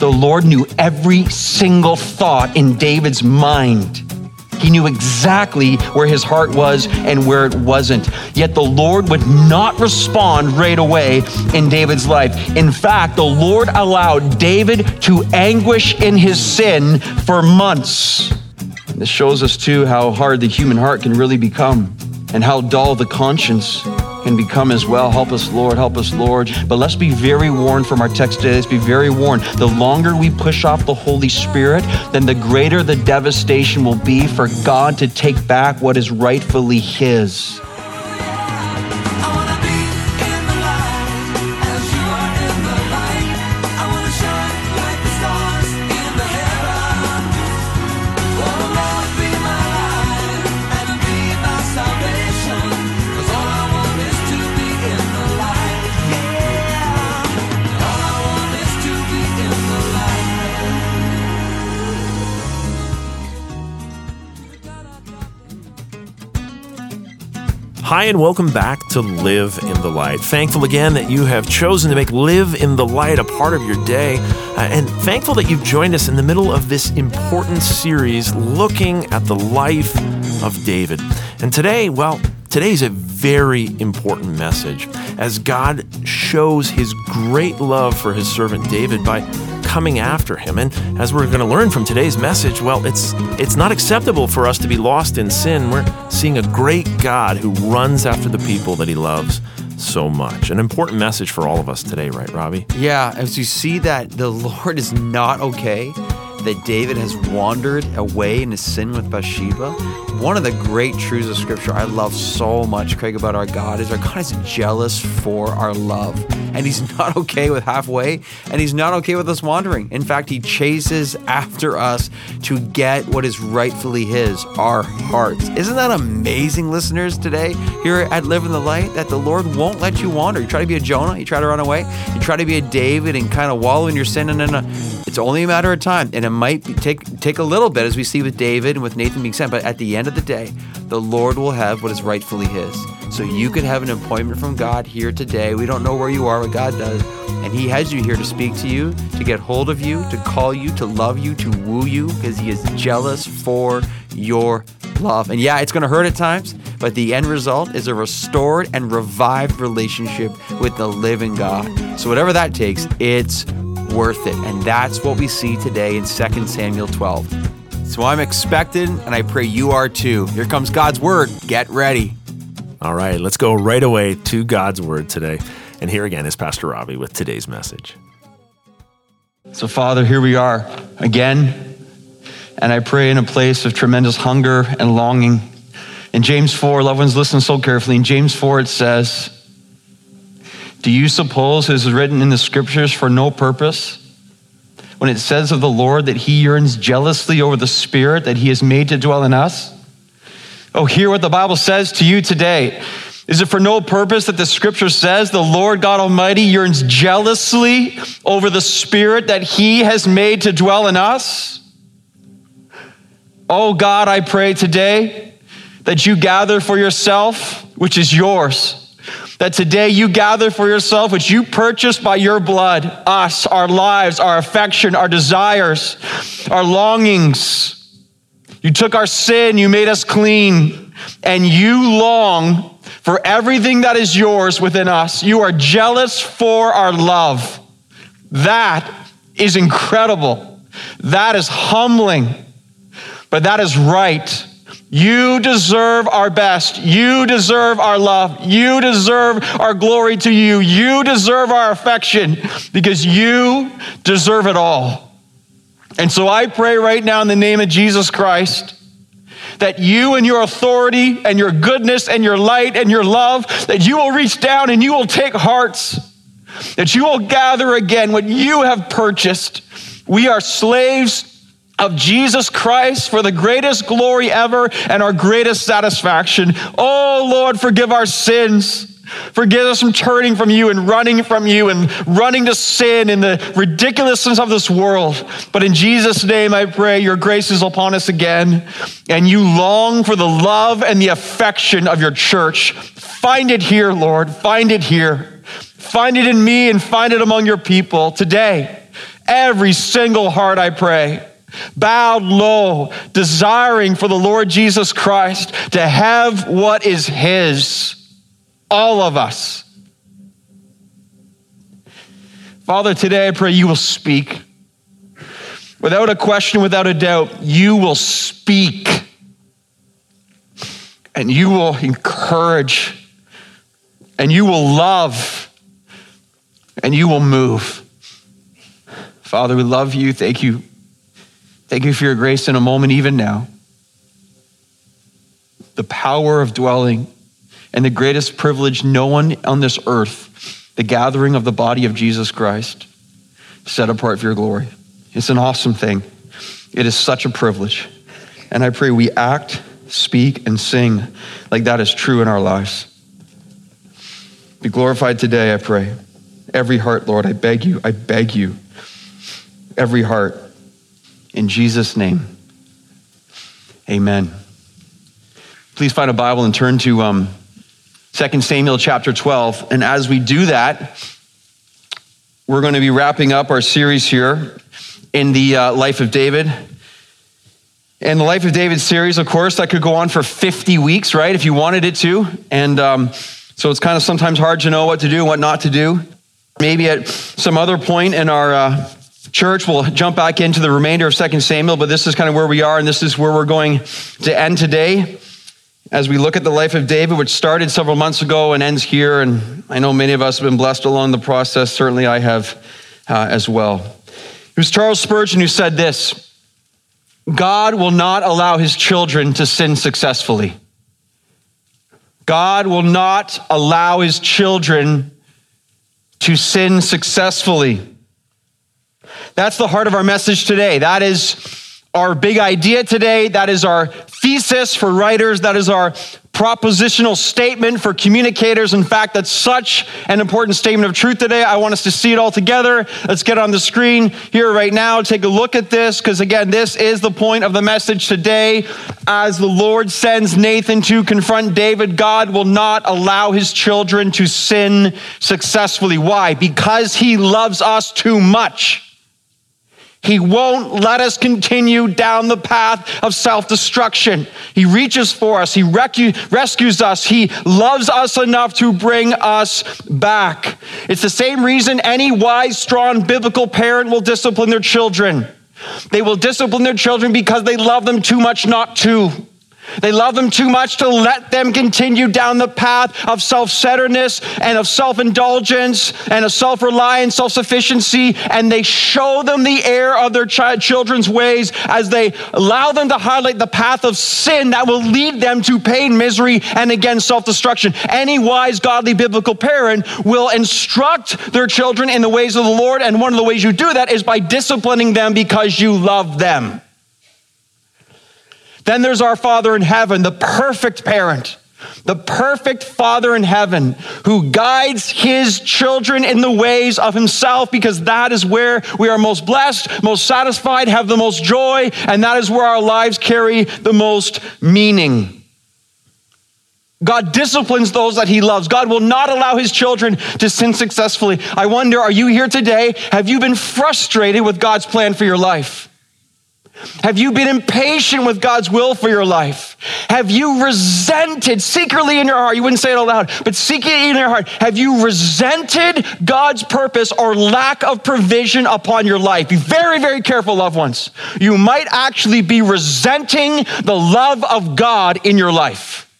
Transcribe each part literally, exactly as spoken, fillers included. The Lord knew every single thought in David's mind. He knew exactly where his heart was and where it wasn't. Yet the Lord would not respond right away in David's life. In fact, the Lord allowed David to anguish in his sin for months. This shows us too how hard the human heart can really become and how dull the conscience can become as well. Help us, Lord, help us, Lord. But let's be very warned from our text today. Let's be very warned. The longer we push off the Holy Spirit, then the greater the devastation will be for God to take back what is rightfully His. Hi, and welcome back to Live in the Light. Thankful again that you have chosen to make Live in the Light a part of your day, uh, and thankful that you've joined us in the middle of this important series looking at the life of David. And today, well, today's a very important message as God shows His great love for His servant David by coming after him. And as we're going to learn from today's message, well, it's it's not acceptable for us to be lost in sin. We're seeing a great God who runs after the people that He loves so much. An important message for all of us today, right, Robbie? Yeah, as you see that the Lord is not okay that David has wandered away in his sin with Bathsheba. One of the great truths of Scripture I love so much, Craig, about our God is our God is jealous for our love. And He's not okay with halfway, and He's not okay with us wandering. In fact, He chases after us to get what is rightfully His, our hearts. Isn't that amazing, listeners, today here at Live in the Light, that the Lord won't let you wander. You try to be a Jonah, you try to run away, you try to be a David and kind of wallow in your sin, and then it's only a matter of time. And it might be, take take a little bit, as we see with David and with Nathan being sent, but at the end of the day, the Lord will have what is rightfully His. So you could have an appointment from God here today. We don't know where you are, what God does. And He has you here to speak to you, to get hold of you, to call you, to love you, to woo you, because He is jealous for your love. And yeah, it's going to hurt at times, but the end result is a restored and revived relationship with the living God. So whatever that takes, it's worth it. And that's what we see today in Second Samuel twelve. So I'm expectant, and I pray you are too. Here comes God's Word. Get ready. All right, let's go right away to God's Word today. And here again is Pastor Robbie with today's message. So Father, here we are again, and I pray in a place of tremendous hunger and longing. In James four, loved ones, listen so carefully. In James four, it says, "Do you suppose it is written in the Scriptures for no purpose? When it says of the Lord that He yearns jealously over the Spirit that He has made to dwell in us?" Oh, hear what the Bible says to you today. Is it for no purpose that the Scripture says the Lord God Almighty yearns jealously over the Spirit that He has made to dwell in us? Oh God, I pray today that you gather for yourself, which is yours. That today you gather for yourself, which you purchased by your blood, us, our lives, our affection, our desires, our longings. You took our sin, you made us clean, and you long for everything that is yours within us. You are jealous for our love. That is incredible. That is humbling, but that is right. You deserve our best. You deserve our love. You deserve our glory to you. You deserve our affection because you deserve it all. And so I pray right now in the name of Jesus Christ that you and your authority and your goodness and your light and your love, that you will reach down and you will take hearts, that you will gather again what you have purchased. We are slaves of Jesus Christ for the greatest glory ever and our greatest satisfaction. Oh Lord, forgive our sins. Forgive us from turning from you and running from you and running to sin and the ridiculousness of this world. But in Jesus' name, I pray your grace is upon us again, and you long for the love and the affection of your church. Find it here, Lord. Find it here. Find it in me and find it among your people today. every single heart, I pray, bowed low, desiring for the Lord Jesus Christ to have what is his, all of us. Father, today I pray you will speak. Without a question, without a doubt, you will speak. And you will encourage. And you will love. And you will move. Father, we love you. Thank you. Thank you for your grace in a moment, even now. The power of dwelling and the greatest privilege no one on this earth, the gathering of the body of Jesus Christ, set apart for your glory. It's an awesome thing. It is such a privilege. And I pray we act, speak, and sing like that is true in our lives. Be glorified today, I pray. Every heart, Lord, I beg you, I beg you. Every heart, in Jesus' name, amen. Please find a Bible and turn to um, Second Samuel chapter twelve. And as we do that, we're going to be wrapping up our series here in the uh, Life of David. And the Life of David series, of course, that could go on for fifty weeks, right? If you wanted it to. And um, so it's kind of sometimes hard to know what to do and what not to do. Maybe at some other point in our uh, church, we'll jump back into the remainder of Second Samuel, but this is kind of where we are, and this is where we're going to end today as we look at the life of David, which started several months ago and ends here. And I know many of us have been blessed along the process. Certainly I have uh, as well. It was Charles Spurgeon who said this: God will not allow his children to sin successfully. God will not allow his children to sin successfully. That's the heart of our message today. That is our big idea today. That is our thesis for writers. That is our propositional statement for communicators. In fact, that's such an important statement of truth today. I want us to see it all together. Let's get on the screen here right now. Take a look at this, because again, this is the point of the message today. As the Lord sends Nathan to confront David, God will not allow his children to sin successfully. Why? Because he loves us too much. He won't let us continue down the path of self-destruction. He reaches for us. He rescues us. He loves us enough to bring us back. It's the same reason any wise, strong, biblical parent will discipline their children. They will discipline their children because they love them too much not to. They love them too much to let them continue down the path of self-centeredness and of self-indulgence and of self-reliance, self-sufficiency, and they show them the error of their children's ways as they allow them to highlight the path of sin that will lead them to pain, misery, and again, self-destruction. Any wise, godly, biblical parent will instruct their children in the ways of the Lord, and one of the ways you do that is by disciplining them because you love them. Then there's our Father in heaven, the perfect parent, the perfect Father in heaven, who guides his children in the ways of himself, because that is where we are most blessed, most satisfied, have the most joy, and that is where our lives carry the most meaning. God disciplines those that he loves. God will not allow his children to sin successfully. I wonder, are you here today? Have you been frustrated with God's plan for your life? Have you been impatient with God's will for your life? Have you resented secretly in your heart? You wouldn't say it out loud, but secretly in your heart. Have you resented God's purpose or lack of provision upon your life? Be very, very careful, loved ones. You might actually be resenting the love of God in your life.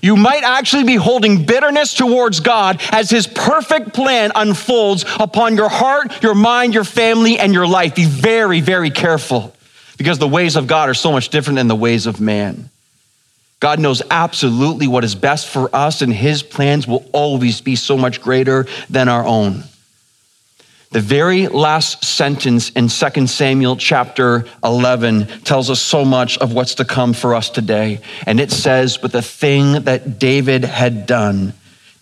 You might actually be holding bitterness towards God as his perfect plan unfolds upon your heart, your mind, your family, and your life. Be very, very careful. Because the ways of God are so much different than the ways of man. God knows absolutely what is best for us, and his plans will always be so much greater than our own. The very last sentence in Second Samuel chapter eleven tells us so much of what's to come for us today. And it says, but the thing that David had done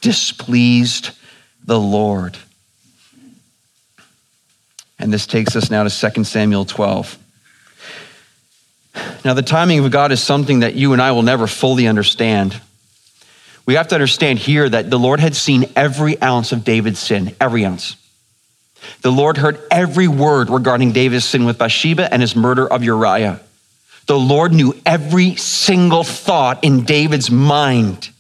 displeased the Lord. And this takes us now to Second Samuel twelve. Now, the timing of God is something that you and I will never fully understand. We have to understand here that the Lord had seen every ounce of David's sin, every ounce. The Lord heard every word regarding David's sin with Bathsheba and his murder of Uriah. The Lord knew every single thought in David's mind.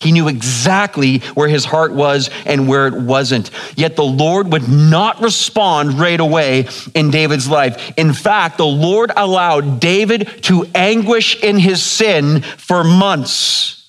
He knew exactly where his heart was and where it wasn't. Yet the Lord would not respond right away in David's life. In fact, the Lord allowed David to anguish in his sin for months.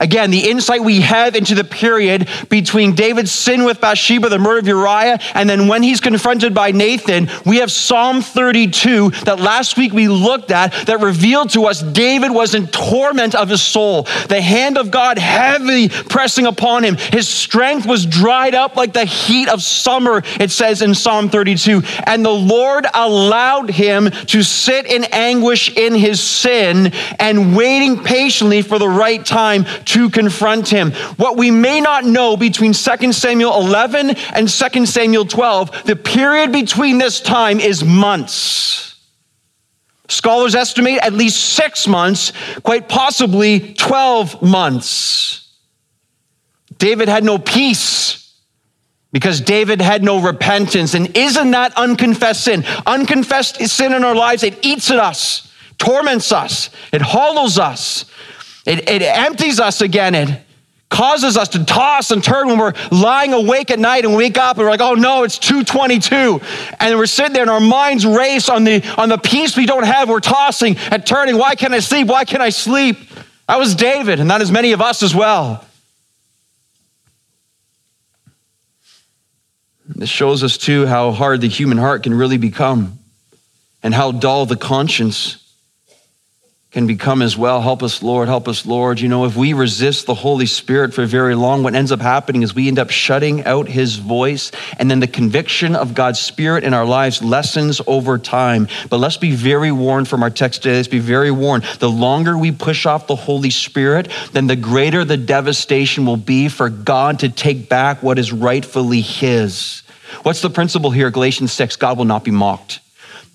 Again, the insight we have into the period between David's sin with Bathsheba, the murder of Uriah, and then when he's confronted by Nathan, we have Psalm thirty-two that last week we looked at that revealed to us David was in torment of his soul. The hand of God heavily pressing upon him. His strength was dried up like the heat of summer, it says in Psalm thirty-two. And the Lord allowed him to sit in anguish in his sin and waiting patiently for the right time to confront him. What we may not know between Second Samuel eleven and Second Samuel twelve, the period between this time is months. Scholars estimate at least six months, quite possibly twelve months. David had no peace because David had no repentance. And isn't that unconfessed sin? Unconfessed sin in our lives, it eats at us, torments us, it hollows us. It, it empties us again. It causes us to toss and turn when we're lying awake at night and wake up and we're like, oh no, it's two twenty-two. And we're sitting there and our minds race on the, on the peace we don't have. We're tossing and turning. Why can't I sleep? Why can't I sleep? That was David, and that is many of us as well. This shows us too how hard the human heart can really become and how dull the conscience can become as well. Help us, Lord, help us, Lord. You know, if we resist the Holy Spirit for very long, what ends up happening is we end up shutting out his voice, and then the conviction of God's Spirit in our lives lessens over time. But let's be very warned from our text today. Let's be very warned. The longer we push off the Holy Spirit, then the greater the devastation will be for God to take back what is rightfully his. What's the principle here? Galatians six, God will not be mocked.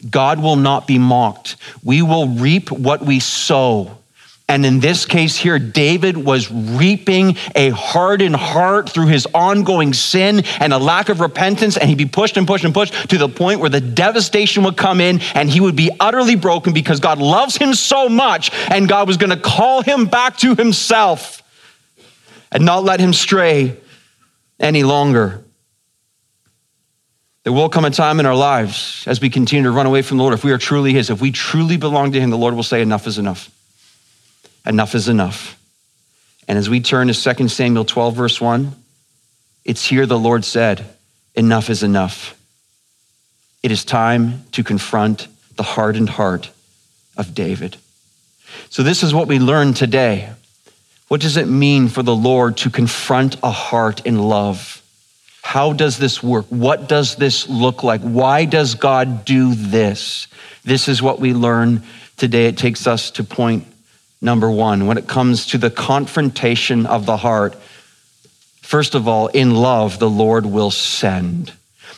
God will not be mocked. We will reap what we sow. And in this case here, David was reaping a hardened heart through his ongoing sin and a lack of repentance, and he'd be pushed and pushed and pushed to the point where the devastation would come in and he would be utterly broken because God loves him so much and God was gonna call him back to himself and not let him stray any longer. There will come a time in our lives as we continue to run away from the Lord. If we are truly his, if we truly belong to him, the Lord will say, enough is enough. Enough is enough. And as we turn to Second Samuel twelve, verse one, it's here the Lord said, enough is enough. It is time to confront the hardened heart of David. So this is what we learned today. What does it mean for the Lord to confront a heart in love? How does this work? What does this look like? Why does God do this? This is what we learn today. It takes us to point number one. When it comes to the confrontation of the heart, first of all, in love, the Lord will send.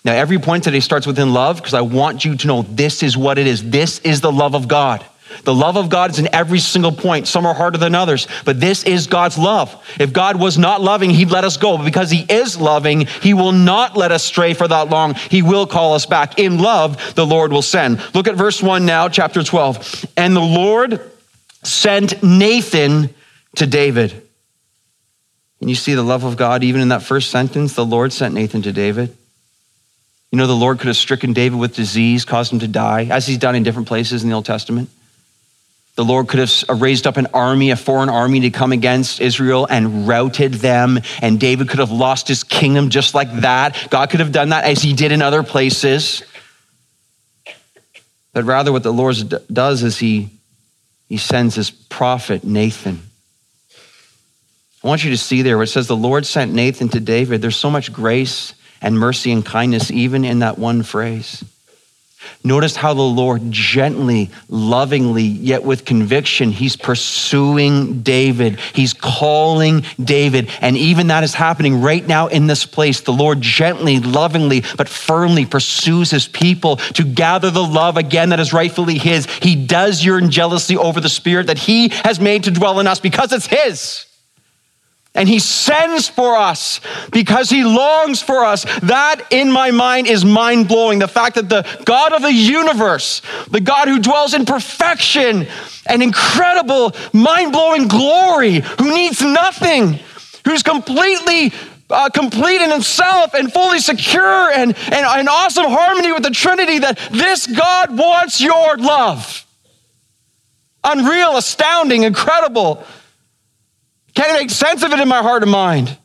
Now, every point today starts with in love because I want you to know this is what it is. This is the love of God. The love of God is in every single point. Some are harder than others, but this is God's love. If God was not loving, he'd let us go. But because he is loving, he will not let us stray for that long. He will call us back. In love, the Lord will send. Look at verse one now, chapter twelve. And the Lord sent Nathan to David. And you see the love of God, even in that first sentence, the Lord sent Nathan to David. You know, the Lord could have stricken David with disease, caused him to die, as he's done in different places in the Old Testament. The Lord could have raised up an army, a foreign army to come against Israel and routed them. And David could have lost his kingdom just like that. God could have done that as he did in other places. But rather what the Lord does is he, he sends his prophet, Nathan. I want you to see there where it says the Lord sent Nathan to David. There's so much grace and mercy and kindness even in that one phrase. Notice how the Lord gently, lovingly, yet with conviction, he's pursuing David. He's calling David. And even that is happening right now in this place. The Lord gently, lovingly, but firmly pursues his people to gather the love again that is rightfully his. He does yearn jealously over the spirit that he has made to dwell in us because it's his. And he sends for us because he longs for us. That, in my mind, is mind-blowing. The fact that the God of the universe, the God who dwells in perfection and incredible, mind-blowing glory, who needs nothing, who's completely uh, complete in himself and fully secure and in awesome harmony with the Trinity, that this God wants your love. Unreal, astounding, incredible. Can't make sense of it in my heart and mind.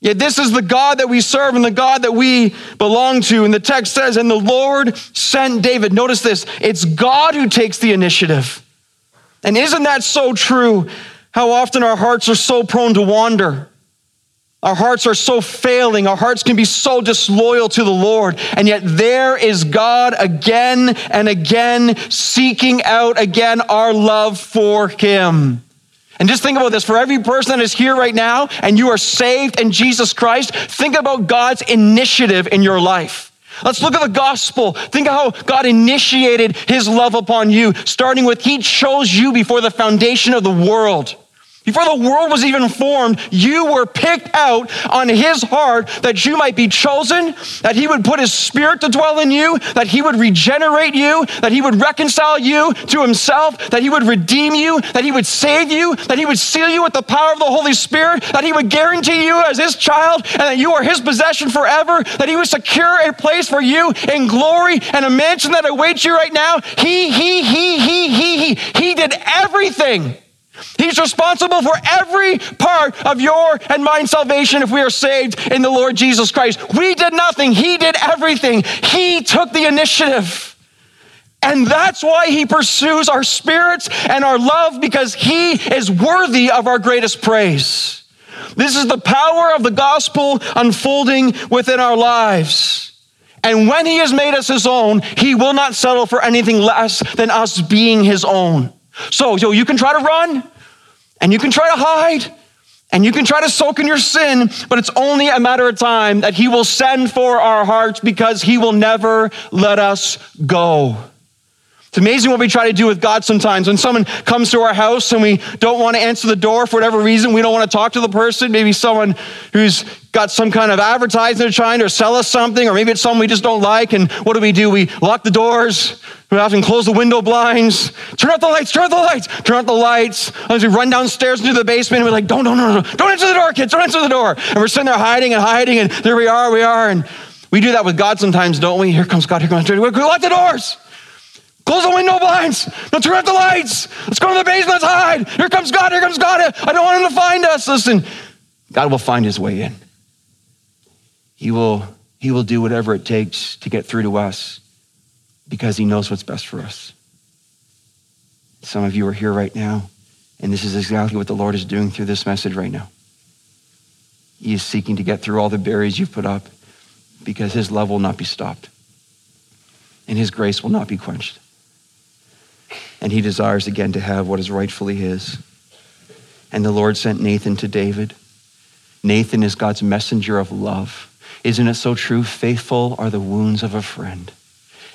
Yet this is the God that we serve and the God that we belong to. And the text says, and the Lord sent David. Notice this, it's God who takes the initiative. And isn't that so true? How often our hearts are so prone to wander. Our hearts are so failing. Our hearts can be so disloyal to the Lord. And yet there is God again and again seeking out again our love for him. And just think about this, for every person that is here right now and you are saved in Jesus Christ, think about God's initiative in your life. Let's look at the gospel. Think of how God initiated his love upon you, starting with he chose you before the foundation of the world. Before the world was even formed, you were picked out on his heart that you might be chosen, that he would put his spirit to dwell in you, that he would regenerate you, that he would reconcile you to himself, that he would redeem you, that he would save you, that he would seal you with the power of the Holy Spirit, that he would guarantee you as his child and that you are his possession forever, that he would secure a place for you in glory and a mansion that awaits you right now. He, he, he, he, he, he, he did everything. He's responsible for every part of your and mine salvation if we are saved in the Lord Jesus Christ. We did nothing. He did everything. He took the initiative. And that's why he pursues our spirits and our love, because he is worthy of our greatest praise. This is the power of the gospel unfolding within our lives. And when he has made us his own, he will not settle for anything less than us being his own. So, yo, you can try to run, and you can try to hide, and you can try to soak in your sin, but it's only a matter of time that he will send for our hearts because he will never let us go. It's amazing what we try to do with God sometimes. When someone comes to our house and we don't want to answer the door for whatever reason, we don't want to talk to the person, maybe someone who's got some kind of advertising they're trying to sell us something, or maybe it's something we just don't like, and what do we do? We lock the doors, we often close the window blinds, turn out the lights, turn out the lights, turn out the lights. As we run downstairs into the basement, and we're like, don't, don't, don't, don't, don't answer the door, kids, don't answer the door. And we're sitting there hiding and hiding, and there we are, we are, and we do that with God sometimes, don't we? Here comes God, here comes God, we lock the doors. Close the window blinds. Now turn out the lights. Let's go to the basement. Let's hide. Here comes God. Here comes God. I don't want him to find us. Listen, God will find his way in. He will, he will do whatever it takes to get through to us because he knows what's best for us. Some of you are here right now, and this is exactly what the Lord is doing through this message right now. He is seeking to get through all the barriers you've put up because his love will not be stopped and his grace will not be quenched. And he desires again to have what is rightfully his. And the Lord sent Nathan to David. Nathan is God's messenger of love. Isn't it so true? Faithful are the wounds of a friend.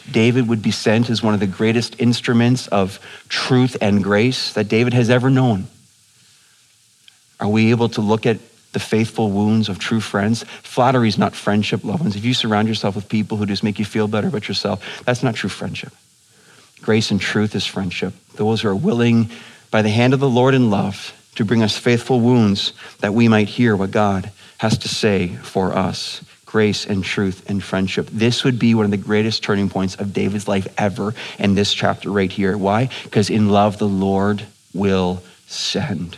David would be sent as one of the greatest instruments of truth and grace that David has ever known. Are we able to look at the faithful wounds of true friends? Flattery is not friendship, loved ones. If you surround yourself with people who just make you feel better about yourself, that's not true friendship. Grace and truth is friendship. Those who are willing by the hand of the Lord in love to bring us faithful wounds that we might hear what God has to say for us. Grace and truth and friendship. This would be one of the greatest turning points of David's life ever in this chapter right here. Why? Because in love, the Lord will send.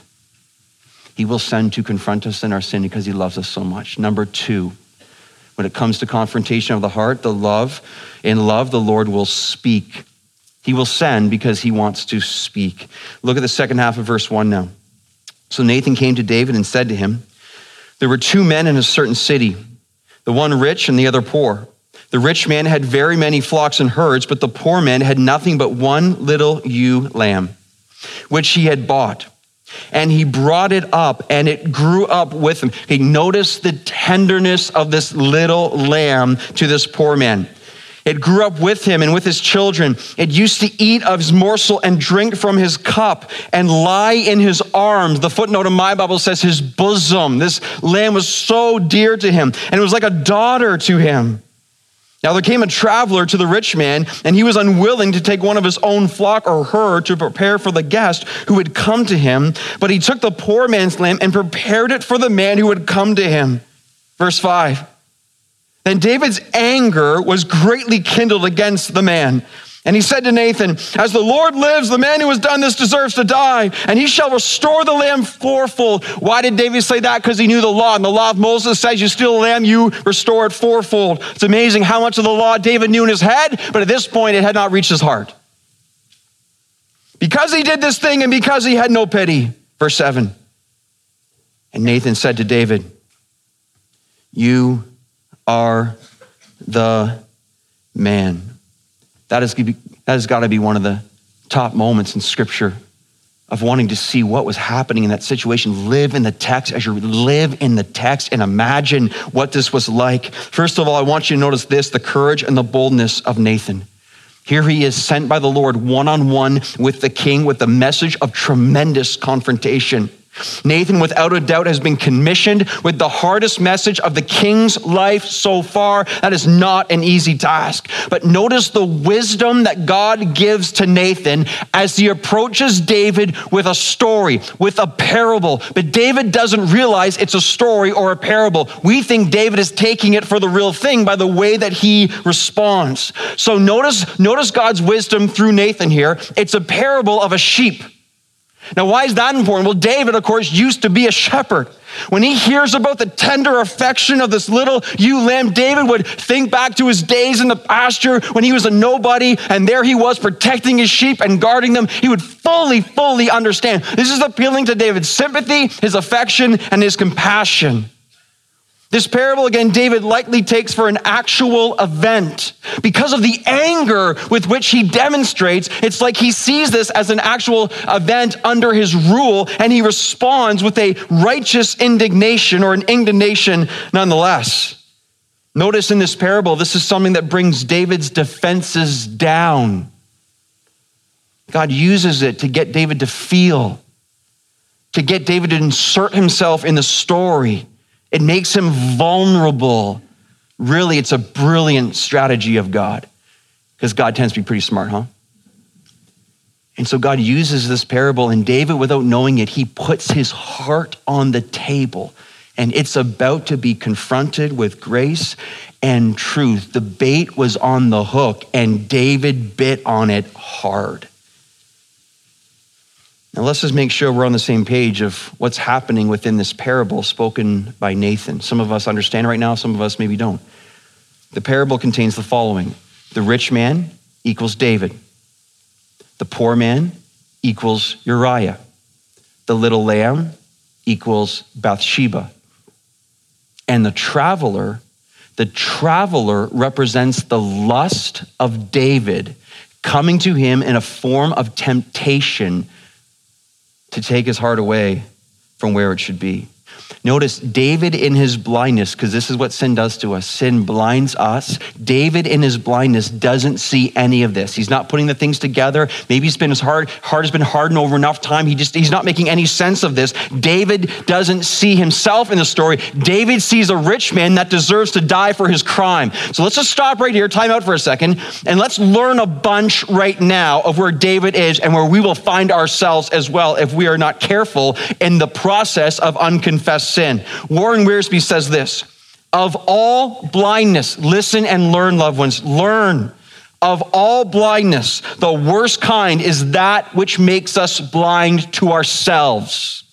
He will send to confront us in our sin because he loves us so much. Number two, when it comes to confrontation of the heart, the love, in love, the Lord will speak. He will send because he wants to speak. Look at the second half of verse one now. So Nathan came to David and said to him, there were two men in a certain city, the one rich and the other poor. The rich man had very many flocks and herds, but the poor man had nothing but one little ewe lamb, which he had bought. And he brought it up and it grew up with him. He noticed the tenderness of this little lamb to this poor man. It grew up with him and with his children. It used to eat of his morsel and drink from his cup and lie in his arms. The footnote in my Bible says his bosom. This lamb was so dear to him, and it was like a daughter to him. Now there came a traveler to the rich man, and he was unwilling to take one of his own flock or herd to prepare for the guest who would come to him. But he took the poor man's lamb and prepared it for the man who would come to him. Verse five. Then David's anger was greatly kindled against the man. And he said to Nathan, as the Lord lives, the man who has done this deserves to die, and he shall restore the lamb fourfold. Why did David say that? Because he knew the law. And the law of Moses says, you steal a lamb, you restore it fourfold. It's amazing how much of the law David knew in his head, but at this point, it had not reached his heart. Because he did this thing and because he had no pity. Verse seven. And Nathan said to David, you are the man. That has, that has got to be one of the top moments in Scripture of wanting to see what was happening in that situation. Live in the text as you live in the text and imagine what this was like. First of all, I want you to notice this, the courage and the boldness of Nathan. Here he is sent by the Lord one-on-one with the king with the message of tremendous confrontation. Nathan, without a doubt, has been commissioned with the hardest message of the king's life so far. That is not an easy task. But notice the wisdom that God gives to Nathan as he approaches David with a story, with a parable. But David doesn't realize it's a story or a parable. We think David is taking it for the real thing by the way that he responds. So notice, notice God's wisdom through Nathan here. It's a parable of a sheep. Now, why is that important? Well, David, of course, used to be a shepherd. When he hears about the tender affection of this little ewe lamb, David would think back to his days in the pasture when he was a nobody, and there he was protecting his sheep and guarding them. He would fully, fully understand. This is appealing to David's sympathy, his affection, and his compassion. This parable, again, David likely takes for an actual event. Because of the anger with which he demonstrates, it's like he sees this as an actual event under his rule, and he responds with a righteous indignation or an indignation nonetheless. Notice in this parable, this is something that brings David's defenses down. God uses it to get David to feel, to get David to insert himself in the story. It makes him vulnerable. Really, it's a brilliant strategy of God, because God tends to be pretty smart, huh? And so God uses this parable, and David, without knowing it, he puts his heart on the table, and it's about to be confronted with grace and truth. The bait was on the hook, and David bit on it hard. Now let's just make sure we're on the same page of what's happening within this parable spoken by Nathan. Some of us understand right now, some of us maybe don't. The parable contains the following. The rich man equals David. The poor man equals Uriah. The little lamb equals Bathsheba. And the traveler, the traveler represents the lust of David coming to him in a form of temptation to take his heart away from where it should be. Notice David in his blindness, because this is what sin does to us. Sin blinds us. David in his blindness doesn't see any of this. He's not putting the things together. Maybe he's been his heart, heart has been hardened over enough time. He just he's not making any sense of this. David doesn't see himself in the story. David sees a rich man that deserves to die for his crime. So let's just stop right here, time out for a second, and let's learn a bunch right now of where David is and where we will find ourselves as well if we are not careful in the process of unconfessed sin. Warren Wiersbe says this, of all blindness, listen and learn, loved ones, learn. Of all blindness, the worst kind is that which makes us blind to ourselves.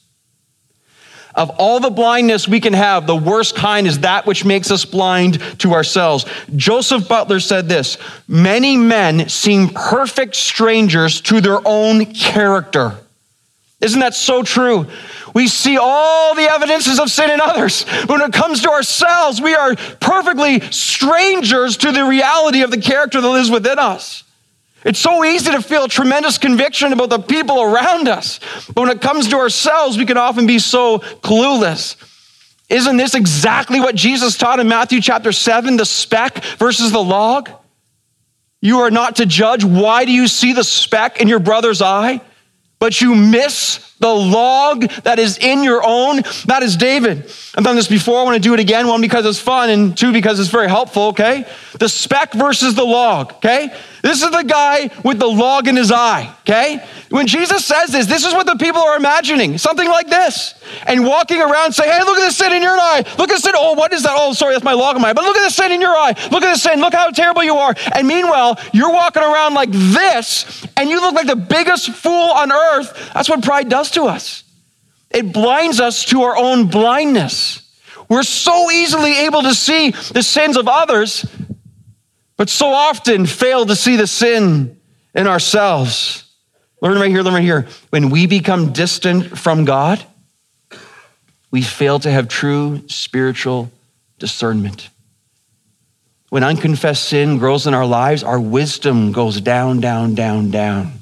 Of all the blindness we can have, the worst kind is that which makes us blind to ourselves. Joseph Butler said this, many men seem perfect strangers to their own character. Isn't that so true? We see all the evidences of sin in others. But when it comes to ourselves, we are perfectly strangers to the reality of the character that lives within us. It's so easy to feel tremendous conviction about the people around us. But when it comes to ourselves, we can often be so clueless. Isn't this exactly what Jesus taught in Matthew chapter seven, the speck versus the log? You are not to judge. Why do you see the speck in your brother's eye, but you miss the log that is in your own? That is David. I've done this before. I want to do it again. One, because it's fun, and two, because it's very helpful, okay? The speck versus the log, okay? This is the guy with the log in his eye, okay? When Jesus says this, this is what the people are imagining, something like this, and walking around saying, hey, look at this sin in your eye. Look at this sin. Oh, what is that? Oh, sorry, that's my log in my eye. But look at this sin in your eye. Look at this sin. Look how terrible you are. And meanwhile, you're walking around like this, and you look like the biggest fool on earth. That's what pride does to us. It blinds us to our own blindness. We're so easily able to see the sins of others, but so often fail to see the sin in ourselves. Learn right here, learn right here. When we become distant from God, we fail to have true spiritual discernment. When unconfessed sin grows in our lives, our wisdom goes down, down, down, down.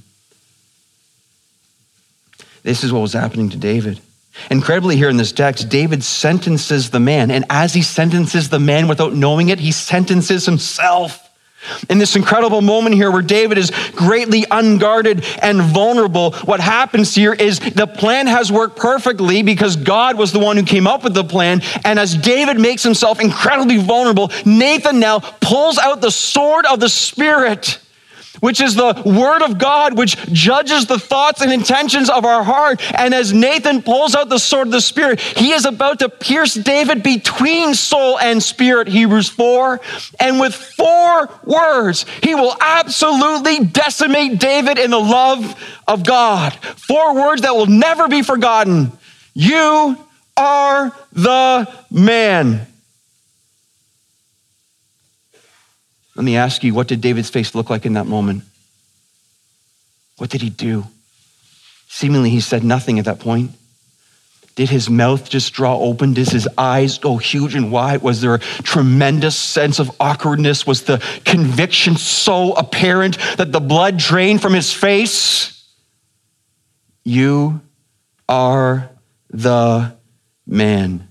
This is what was happening to David. Incredibly, here in this text, David sentences the man. And as he sentences the man without knowing it, he sentences himself. In this incredible moment here where David is greatly unguarded and vulnerable, what happens here is the plan has worked perfectly because God was the one who came up with the plan. And as David makes himself incredibly vulnerable, Nathan now pulls out the sword of the Spirit, which is the word of God, which judges the thoughts and intentions of our heart. And as Nathan pulls out the sword of the Spirit, he is about to pierce David between soul and spirit, Hebrews four. And with four words, he will absolutely decimate David in the love of God. Four words that will never be forgotten. You are the man. Let me ask you, what did David's face look like in that moment? What did he do? Seemingly, he said nothing at that point. Did his mouth just draw open? Did his eyes go huge and wide? Was there a tremendous sense of awkwardness? Was the conviction so apparent that the blood drained from his face? You are the man.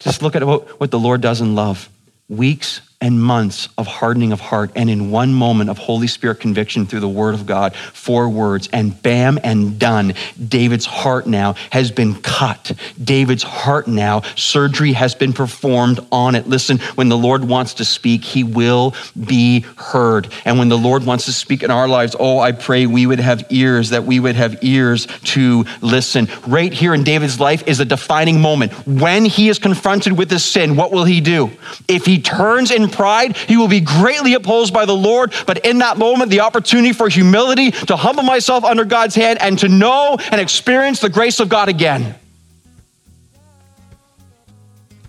Just look at what the Lord does in love. Weeks and months of hardening of heart, and in one moment of Holy Spirit conviction through the word of God, four words, and bam, and done. David's heart now has been cut. David's heart now, surgery has been performed on it. Listen, when the Lord wants to speak, he will be heard. And when the Lord wants to speak in our lives, oh, I pray we would have ears, that we would have ears to listen. Right here in David's life is a defining moment. When he is confronted with his sin, what will he do? If he turns in pride, he will be greatly opposed by the Lord, but in that moment, the opportunity for humility to humble myself under God's hand and to know and experience the grace of God again.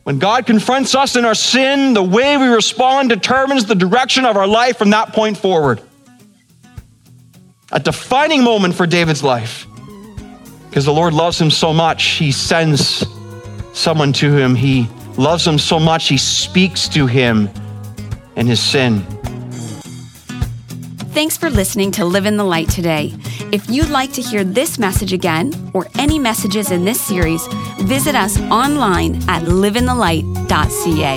When God confronts us in our sin, the way we respond determines the direction of our life from that point forward. A defining moment for David's life, because the Lord loves him so much, he sends someone to him. He loves him so much, he speaks to him and his sin. Thanks for listening to Live in the Light today. If you'd like to hear this message again or any messages in this series, visit us online at live in the light dot c a.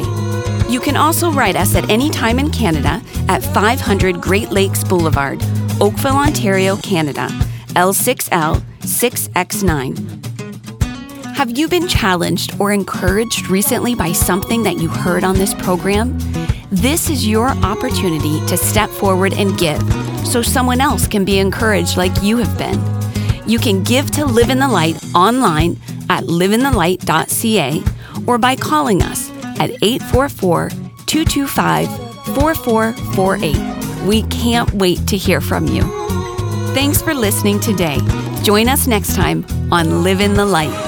You can also write us at any time in Canada at five hundred Great Lakes Boulevard, Oakville, Ontario, Canada, L six L six X nine. Have you been challenged or encouraged recently by something that you heard on this program? This is your opportunity to step forward and give so someone else can be encouraged like you have been. You can give to Live in the Light online at live in the light dot c a or by calling us at eight four four, two two five, four four four eight. We can't wait to hear from you. Thanks for listening today. Join us next time on Live in the Light.